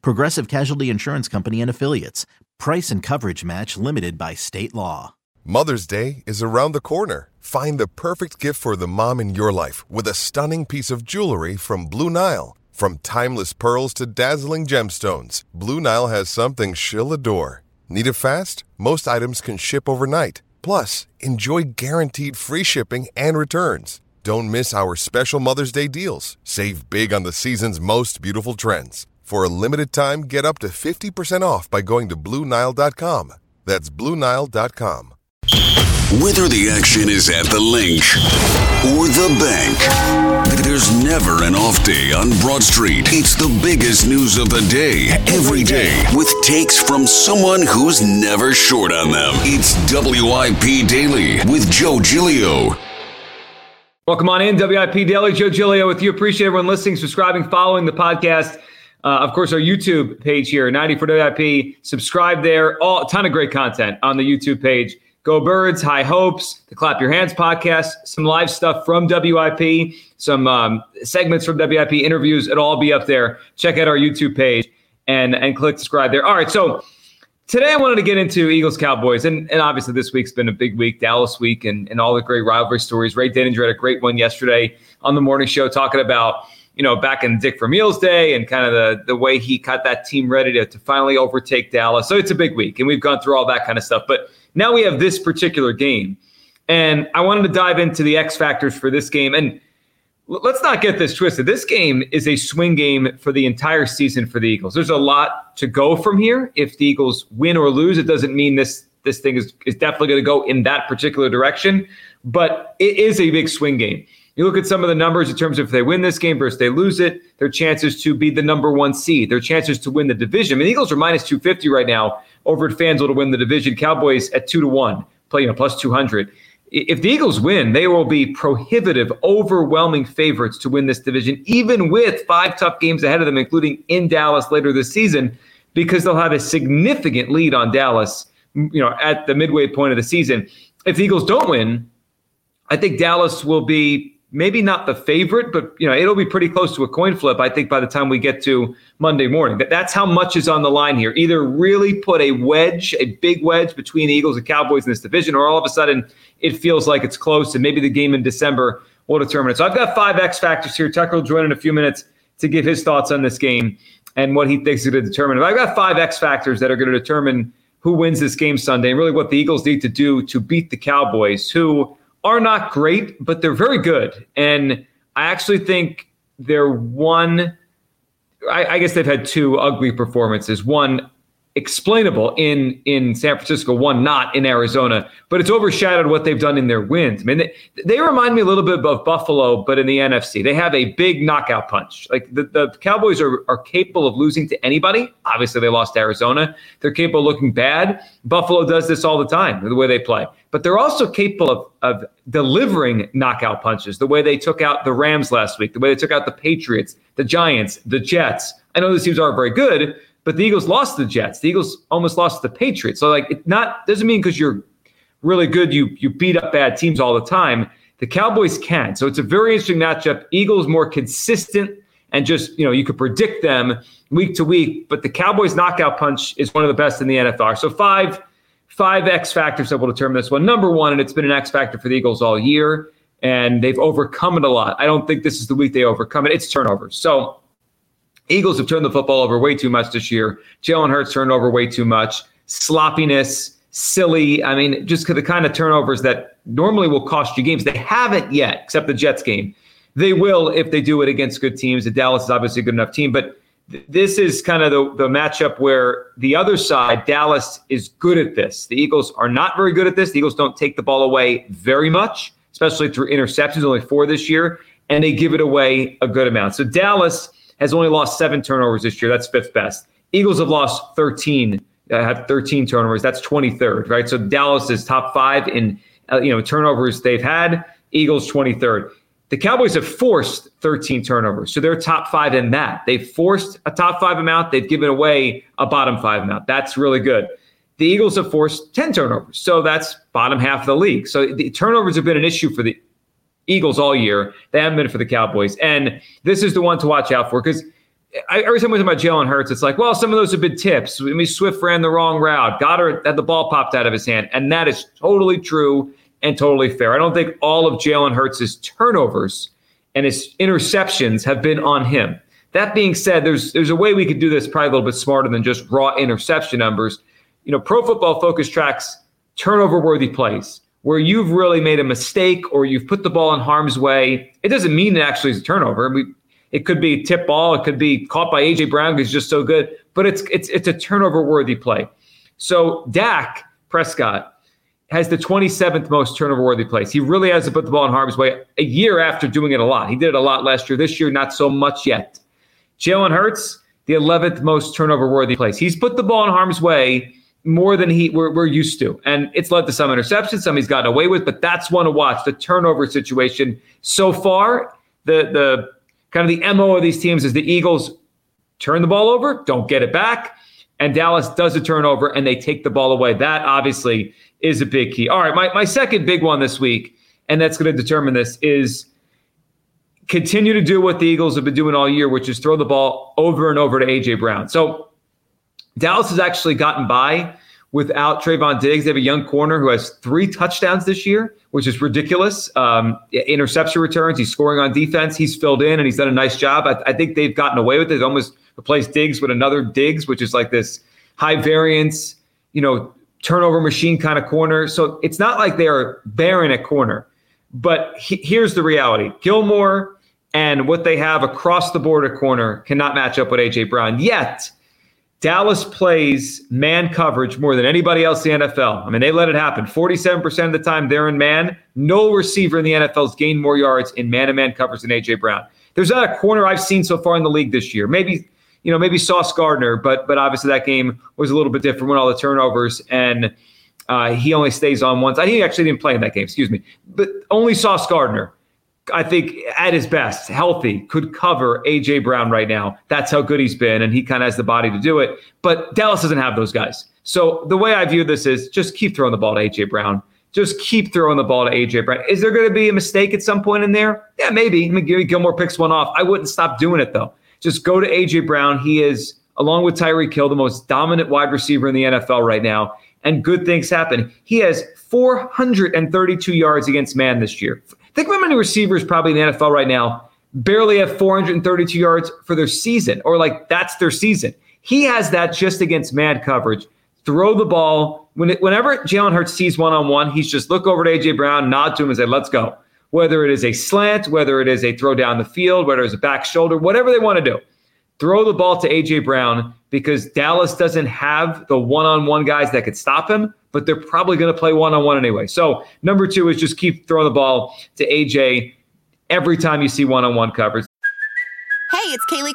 Progressive Casualty Insurance Company and Affiliates. Price and coverage match limited by state law. Mother's Day is around the corner. Find the perfect gift for the mom in your life with a stunning piece of jewelry from Blue Nile. From timeless pearls to dazzling gemstones, Blue Nile has something she'll adore. Need it fast? Most items can ship overnight. Plus, enjoy guaranteed free shipping and returns. Don't miss our special Mother's Day deals. Save big on the season's most beautiful trends. For a limited time, get up to 50% off by going to BlueNile.com. That's BlueNile.com. Whether the action is at the link or the bank, there's never an off day on Broad Street. It's the biggest news of the day, every day, with takes from someone who's never short on them. It's WIP Daily with Joe Giglio. Welcome on in, WIP Daily. Joe Giglio with you. Appreciate everyone listening, subscribing, following the podcast. Of course, our YouTube page here, 90 for WIP. Subscribe there. A ton of great content on the YouTube page. Go Birds, High Hopes, the Clap Your Hands podcast, some live stuff from WIP, some segments from WIP, interviews. It'll all be up there. Check out our YouTube page and click subscribe there. All right, so today I wanted to get into Eagles Cowboys, and obviously this week's been a big week, Dallas week, and all the great rivalry stories. Ray Denninger had a great one yesterday on the morning show talking about, you know, back in Dick Vermeil's day and kind of the way he got that team ready to finally overtake Dallas. So it's a big week, and we've gone through all that kind of stuff. But now we have this particular game, and I wanted to dive into the X factors for this game. And let's not get this twisted. This game is a swing game for the entire season for the Eagles. There's a lot to go from here. If the Eagles win or lose, it doesn't mean this thing is definitely going to go in that particular direction, but it is a big swing game. You look at some of the numbers in terms of if they win this game versus they lose it, their chances to be the number one seed, their chances to win the division. I mean, the Eagles are minus 250 right now over at FanDuel to win the division. Cowboys at 2-1, play, plus 200. If the Eagles win, they will be prohibitive, overwhelming favorites to win this division, even with five tough games ahead of them, including in Dallas later this season, because they'll have a significant lead on Dallas, you know, at the midway point of the season. If the Eagles don't win, I think Dallas will be maybe not the favorite, but, you know, it'll be pretty close to a coin flip, I think, by the time we get to Monday morning. That's how much is on the line here. Either really put a wedge, a big wedge between the Eagles and Cowboys in this division, or all of a sudden it feels like it's close, and maybe the game in December will determine it. So I've got five X factors here. Tucker will join in a few minutes to give his thoughts on this game and what he thinks is going to determine it. I've got five X factors that are going to determine who wins this game Sunday and really what the Eagles need to do to beat the Cowboys, who are not great, but they're very good. And I actually think they're I guess they've had two ugly performances, one explainable in San Francisco, one not in Arizona, but it's overshadowed what they've done in their wins. I mean, they remind me a little bit of Buffalo, but in the NFC. They have a big knockout punch. Like the Cowboys are capable of losing to anybody. Obviously, they lost to Arizona. They're capable of looking bad. Buffalo does this all the time, the way they play. But they're also capable of delivering knockout punches, the way they took out the Rams last week, the way they took out the Patriots, the Giants, the Jets. I know these teams aren't very good, but the Eagles lost to the Jets. The Eagles almost lost to the Patriots. So, like, it doesn't mean because you're really good, you beat up bad teams all the time. The Cowboys can. So it's a very interesting matchup. Eagles more consistent and just, you know, you could predict them week to week. But the Cowboys knockout punch is one of the best in the NFL. So five X factors that will determine this one. Number one, and it's been an X factor for the Eagles all year, and they've overcome it a lot. I don't think this is the week they overcome it. It's turnovers. So Eagles have turned the football over way too much this year. Jalen Hurts turned over way too much. Sloppiness, silly. I mean, just the kind of turnovers that normally will cost you games. They haven't yet, except the Jets game. They will if they do it against good teams. The Dallas is obviously a good enough team. But this is kind of the matchup where the other side, Dallas, is good at this. The Eagles are not very good at this. The Eagles don't take the ball away very much, especially through interceptions, only 4 this year. And they give it away a good amount. So Dallas has only lost 7 turnovers this year. That's 5th best. Eagles have lost 13 have 13 turnovers. That's 23rd, right? So Dallas is top five in turnovers they've had. Eagles 23rd. The Cowboys have forced 13 turnovers, so they're top five in that. They've forced a top five amount. They've given away a bottom five amount. That's really good. The Eagles have forced 10 turnovers, so that's bottom half of the league. So the turnovers have been an issue for the Eagles all year. They haven't been for the Cowboys. And this is the one to watch out for, because every time we talk about Jalen Hurts, it's like, well, some of those have been tips. I mean, Swift ran the wrong route. Goddard had the ball popped out of his hand. And that is totally true and totally fair. I don't think all of Jalen Hurts' turnovers and his interceptions have been on him. That being said, there's a way we could do this probably a little bit smarter than just raw interception numbers. Pro Football Focus tracks turnover-worthy plays where you've really made a mistake or you've put the ball in harm's way. It doesn't mean it actually is a turnover. It could be tip ball. It could be caught by A.J. Brown because he's just so good. But it's a turnover-worthy play. So Dak Prescott has the 27th most turnover-worthy plays. He really has to put the ball in harm's way a year after doing it a lot. He did it a lot last year. This year, not so much yet. Jalen Hurts, the 11th most turnover-worthy plays. He's put the ball in harm's way more than we're used to. And it's led to some interceptions, some he's gotten away with, but that's one to watch, the turnover situation. So far, the kind of the MO of these teams is the Eagles turn the ball over, don't get it back, and Dallas does a turnover, and they take the ball away. That obviously is a big key. All right, my second big one this week, and that's going to determine this, is continue to do what the Eagles have been doing all year, which is throw the ball over and over to A.J. Brown. So Dallas has actually gotten by without Trayvon Diggs. They have a young corner who has 3 touchdowns this year, which is ridiculous. Interception returns. He's scoring on defense. He's filled in, and he's done a nice job. I think they've gotten away with it. They almost replaced Diggs with another Diggs, which is like this high variance, turnover machine kind of corner. So it's not like they are barren at corner. But here's the reality. Gilmore and what they have across the board at corner cannot match up with A.J. Brown yet. Dallas plays man coverage more than anybody else in the NFL. I mean, they let it happen. 47% of the time they're in man. No receiver in the NFL has gained more yards in man-to-man coverage than A.J. Brown. There's not a corner I've seen so far in the league this year. Maybe Sauce Gardner, but obviously that game was a little bit different when all the turnovers, and he only stays on one side. He actually didn't play in that game, excuse me. But only Sauce Gardner, I think, at his best, healthy, could cover A.J. Brown right now. That's how good he's been, and he kind of has the body to do it. But Dallas doesn't have those guys. So the way I view this is just keep throwing the ball to A.J. Brown. Just keep throwing the ball to A.J. Brown. Is there going to be a mistake at some point in there? Yeah, maybe. Gilmore picks one off. I wouldn't stop doing it, though. Just go to A.J. Brown. He is, along with Tyreek Hill, the most dominant wide receiver in the NFL right now, and good things happen. He has 432 yards against man this year. Think about how many receivers probably in the NFL right now barely have 432 yards for their season, or like that's their season. He has that just against man coverage. Throw the ball. Whenever Jalen Hurts sees one-on-one, he's just look over to A.J. Brown, nod to him and say, let's go. Whether it is a slant, whether it is a throw down the field, whether it's a back shoulder, whatever they want to do, throw the ball to A.J. Brown, because Dallas doesn't have the one-on-one guys that could stop him, but they're probably going to play one-on-one anyway. So number 2 is just keep throwing the ball to A.J. every time you see one-on-one coverage. Hey, it's Kaylee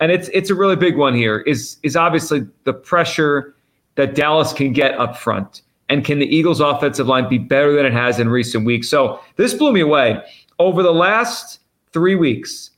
and it's a really big one here, is obviously the pressure that Dallas can get up front. And can the Eagles' offensive line be better than it has in recent weeks? So this blew me away. Over the last 3 weeks,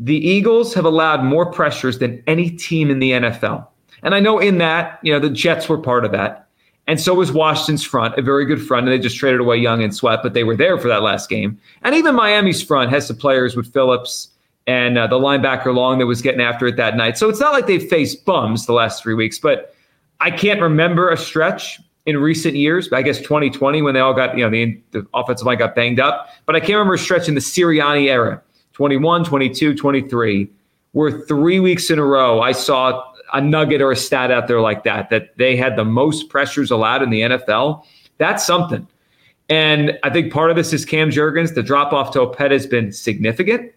the Eagles have allowed more pressures than any team in the NFL. And I know in that, the Jets were part of that. And so was Washington's front, a very good front, and they just traded away Young and Sweat, but they were there for that last game. And even Miami's front has some players with Phillips and the linebacker Long that was getting after it that night. So it's not like they've faced bums the last 3 weeks, but I can't remember a stretch in recent years. I guess 2020 when they all got, the offensive line got banged up. But I can't remember a stretch in the Sirianni era, 21, 22, 23, where 3 weeks in a row I saw a nugget or a stat out there like that, that they had the most pressures allowed in the NFL. That's something. And I think part of this is Cam Jurgens. The drop-off to Opeta has been significant.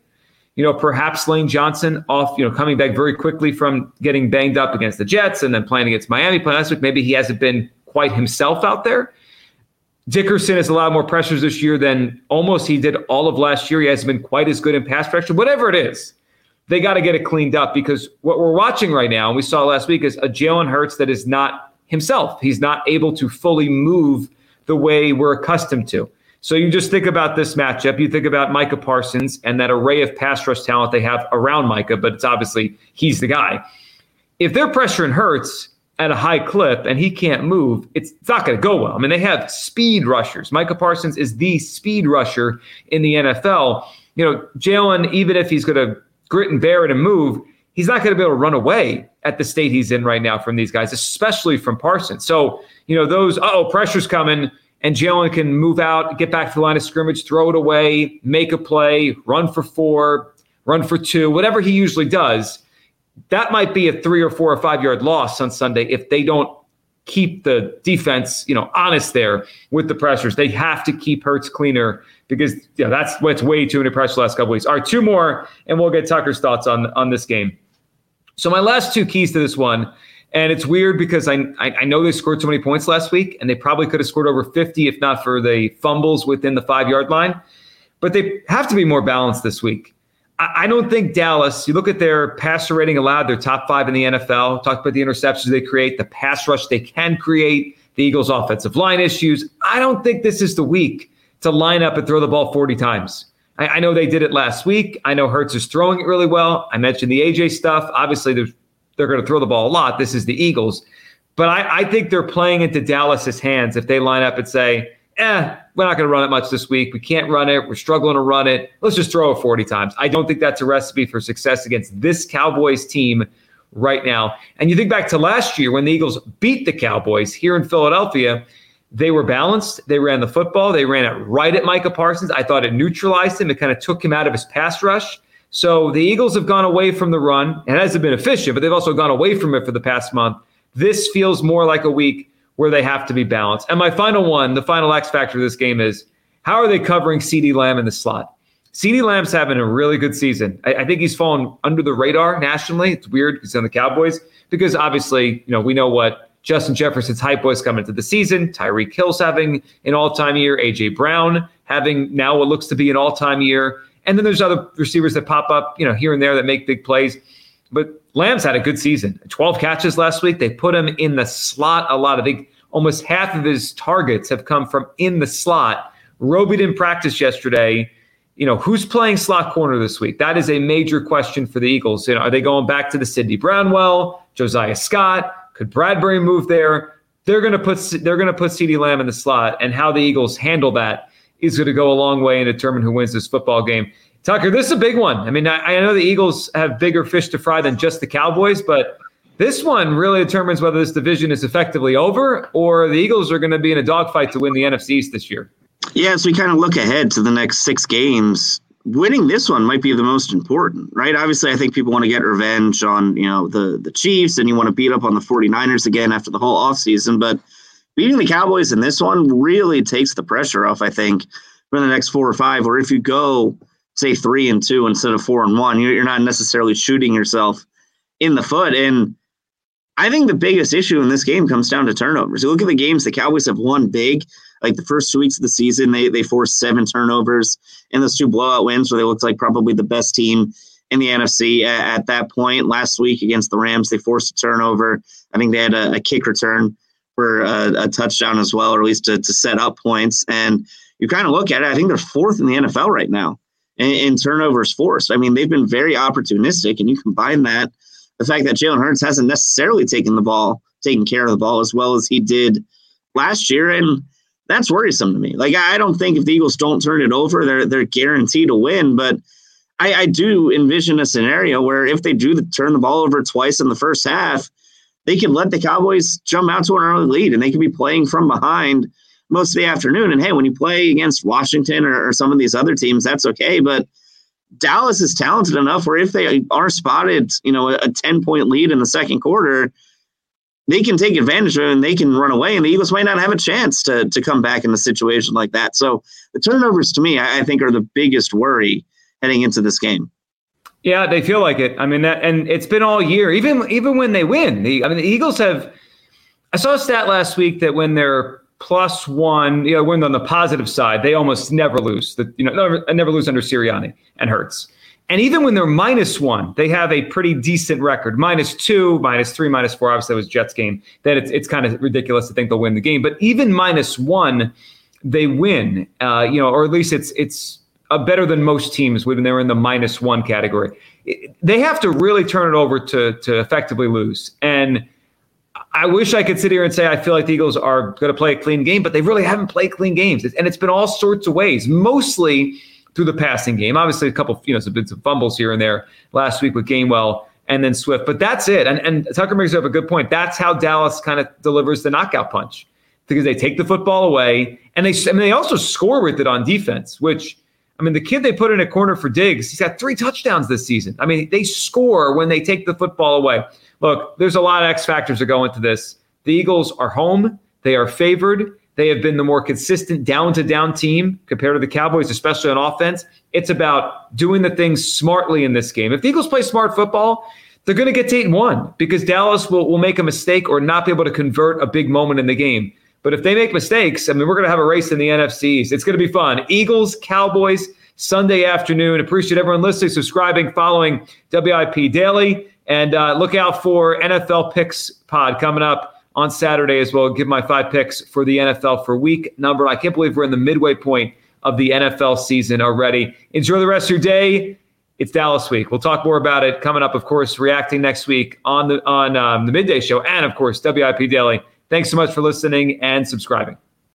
You know, perhaps Lane Johnson coming back very quickly from getting banged up against the Jets and then playing against Miami last week. Maybe he hasn't been quite himself out there. Dickerson has allowed more pressures this year than almost he did all of last year. He hasn't been quite as good in pass protection. Whatever it is, they got to get it cleaned up, because what we're watching right now, and we saw last week, is a Jalen Hurts that is not himself. He's not able to fully move the way we're accustomed to. So you just think about this matchup. You think about Micah Parsons and that array of pass rush talent they have around Micah, but it's obviously he's the guy. If they're pressuring Hurts at a high clip and he can't move, it's not going to go well. I mean, they have speed rushers. Micah Parsons is the speed rusher in the NFL. You know, Jalen, even if he's going to grit and bear it and move, he's not going to be able to run away at the state he's in right now from these guys, especially from Parsons. So, you know, those, pressure's coming, and Jalen can move out, get back to the line of scrimmage, throw it away, make a play, run for 4, run for 2, whatever he usually does. That might be a 3 or 4 or 5 yard loss on Sunday if they don't keep the defense, honest there with the pressures. They have to keep Hurts cleaner, because that's what's way too many pressure the last couple weeks. All right, 2 more, and we'll get Tucker's thoughts on this game. So my last 2 keys to this one, and it's weird because I know they scored so many points last week, and they probably could have scored over 50 if not for the fumbles within the 5 yard line, but they have to be more balanced this week. I don't think Dallas, you look at their passer rating allowed, they're top 5 in the NFL. Talked about the interceptions they create, the pass rush they can create, the Eagles' offensive line issues. I don't think this is the week to line up and throw the ball 40 times. I know they did it last week. I know Hurts is throwing it really well. I mentioned the AJ stuff. Obviously, they're going to throw the ball a lot. This is the Eagles. But I think they're playing into Dallas' hands if they line up and say, we're not going to run it much this week. We can't run it. We're struggling to run it. Let's just throw it 40 times. I don't think that's a recipe for success against this Cowboys team right now. And you think back to last year when the Eagles beat the Cowboys here in Philadelphia, they were balanced. They ran the football. They ran it right at Micah Parsons. I thought it neutralized him. It kind of took him out of his pass rush. So the Eagles have gone away from the run. It hasn't been efficient, but they've also gone away from it for the past month. This feels more like a week where they have to be balanced. And my final one, the final X factor of this game is, how are they covering CeeDee Lamb in the slot? CeeDee Lamb's having a really good season. I think he's fallen under the radar nationally. It's weird because he's on the Cowboys, because obviously, we know what Justin Jefferson's hype was coming into the season. Tyreek Hill's having an all-time year. A.J. Brown having now what looks to be an all-time year. And then there's other receivers that pop up, here and there that make big plays. But Lamb's had a good season. 12 catches last week. They put him in the slot a lot. I think almost half of his targets have come from in the slot. Roby didn't practice yesterday. Who's playing slot corner this week? That is a major question for the Eagles. Are they going back to the Cidney Brownwell, Josiah Scott? Could Bradbury move there? They're going to put CeeDee Lamb in the slot, and how the Eagles handle that is going to go a long way and determine who wins this football game. Tucker, this is a big one. I mean, I know the Eagles have bigger fish to fry than just the Cowboys, but this one really determines whether this division is effectively over or the Eagles are going to be in a dogfight to win the NFC East this year. Yeah, as we kind of look ahead to the next 6 games, winning this one might be the most important, right? Obviously, I think people want to get revenge on, the Chiefs, and you want to beat up on the 49ers again after the whole offseason, but beating the Cowboys in this one really takes the pressure off, I think, for the next 4 or 5, or if you go, say, 3-2 instead of 4-1, you're not necessarily shooting yourself in the foot. And I think the biggest issue in this game comes down to turnovers. You look at the games the Cowboys have won big, like the first 2 weeks of the season, they forced 7 turnovers in those 2 blowout wins where they looked like probably the best team in the NFC at that point. Last week against the Rams, they forced a turnover. I think they had a kick return for a touchdown as well, or at least to set up points. And you kind of look at it, I think they're 4th in the NFL right now in turnovers forced. I mean, they've been very opportunistic, and you combine that, the fact that Jalen Hurts hasn't necessarily taken care of the ball as well as he did last year, and that's worrisome to me. Like, I don't think if the Eagles don't turn it over, they're guaranteed to win, but I do envision a scenario where if they do turn the ball over twice in the first half, they can let the Cowboys jump out to an early lead, and they can be playing from behind most of the afternoon. And hey, when you play against Washington or some of these other teams, that's okay. But Dallas is talented enough where if they are spotted, you know, a 10-point lead in the second quarter, they can take advantage of it and they can run away, and the Eagles might not have a chance to come back in a situation like that. So the turnovers, to me, I think are the biggest worry heading into this game. Yeah, they feel like it. I mean, that, and it's been all year, even when they win. The Eagles have – I saw a stat last week that when they're +1, you know, when they're on the positive side, they almost never lose. Never lose under Sirianni and Hurts. And even when they're -1, they have a pretty decent record. -2, -3, -4. Obviously, that was Jets game. That it's kind of ridiculous to think they'll win the game. But even -1, they win. Or at least it's better than most teams when they're in the -1 category. They have to really turn it over to effectively lose. And I wish I could sit here and say I feel like the Eagles are going to play a clean game, but they really haven't played clean games. And it's been all sorts of ways, mostly through the passing game. Obviously, a couple, some fumbles here and there last week with Gainwell and then Swift. But that's it. And Tucker makes up a good point. That's how Dallas kind of delivers the knockout punch, because they take the football away. And they also score with it on defense, which, I mean, the kid they put in a corner for Diggs, he's got 3 touchdowns this season. I mean, they score when they take the football away. Look, there's a lot of X factors that go into this. The Eagles are home. They are favored. They have been the more consistent down-to-down team compared to the Cowboys, especially on offense. It's about doing the things smartly in this game. If the Eagles play smart football, they're going to get to 8-1 because Dallas will make a mistake or not be able to convert a big moment in the game. But if they make mistakes, I mean, we're going to have a race in the NFC East. It's going to be fun. Eagles, Cowboys, Sunday afternoon. Appreciate everyone listening, subscribing, following WIP Daily. And look out for NFL Picks Pod coming up on Saturday as well. Give my 5 picks for the NFL for week number. I can't believe we're in the midway point of the NFL season already. Enjoy the rest of your day. It's Dallas week. We'll talk more about it coming up, of course, reacting next week on the midday show and, of course, WIP Daily. Thanks so much for listening and subscribing.